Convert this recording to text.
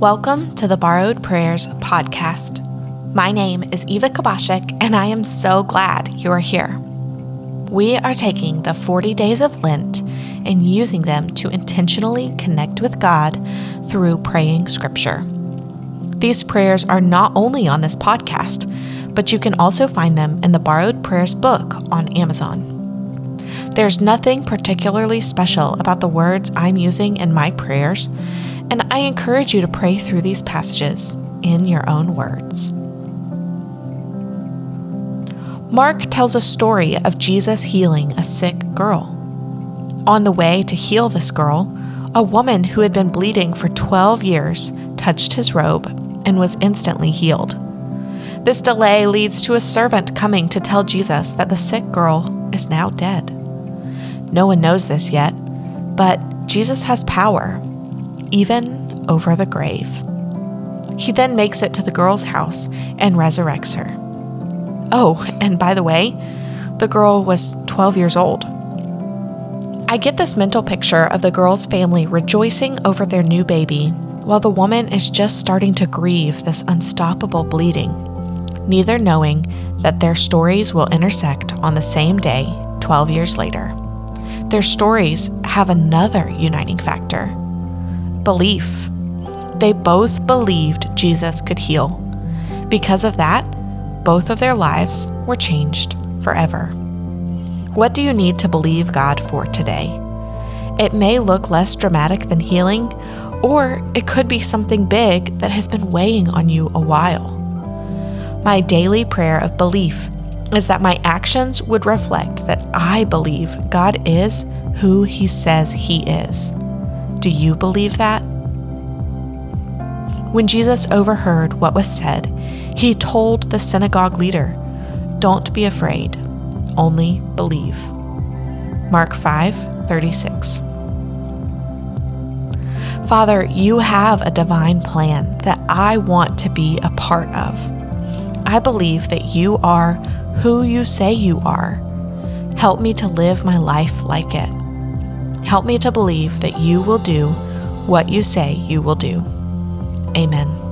Welcome to the Borrowed Prayers podcast. My name is Eva Kubasiak, and I am so glad you are here. We are taking the 40 days of Lent and using them to intentionally connect with God through praying scripture. These prayers are not only on this podcast, but you can also find them in the Borrowed Prayers book on Amazon. There's nothing particularly special about the words I'm using in my prayers, and I encourage you to pray through these passages in your own words. Mark tells a story of Jesus healing a sick girl. On the way to heal this girl, a woman who had been bleeding for 12 years touched his robe and was instantly healed. This delay leads to a servant coming to tell Jesus that the sick girl is now dead. No one knows this yet, but Jesus has power, even over the grave. He then makes it to the girl's house and resurrects her. Oh, and by the way, the girl was 12 years old. I get this mental picture of the girl's family rejoicing over their new baby, while the woman is just starting to grieve this unstoppable bleeding, neither knowing that their stories will intersect on the same day 12 years later. Their stories have another uniting factor: belief. They both believed Jesus could heal. Because of that, both of their lives were changed forever. What do you need to believe God for today? It may look less dramatic than healing, or it could be something big that has been weighing on you a while. My daily prayer of belief is that my actions would reflect that I believe God is who He says He is. Do you believe that? When Jesus overheard what was said, He told the synagogue leader, "Don't be afraid, only believe." Mark 5:36. Father, you have a divine plan that I want to be a part of. I believe that you are who you say you are. Help me to live my life like it. Help me to believe that you will do what you say you will do. Amen.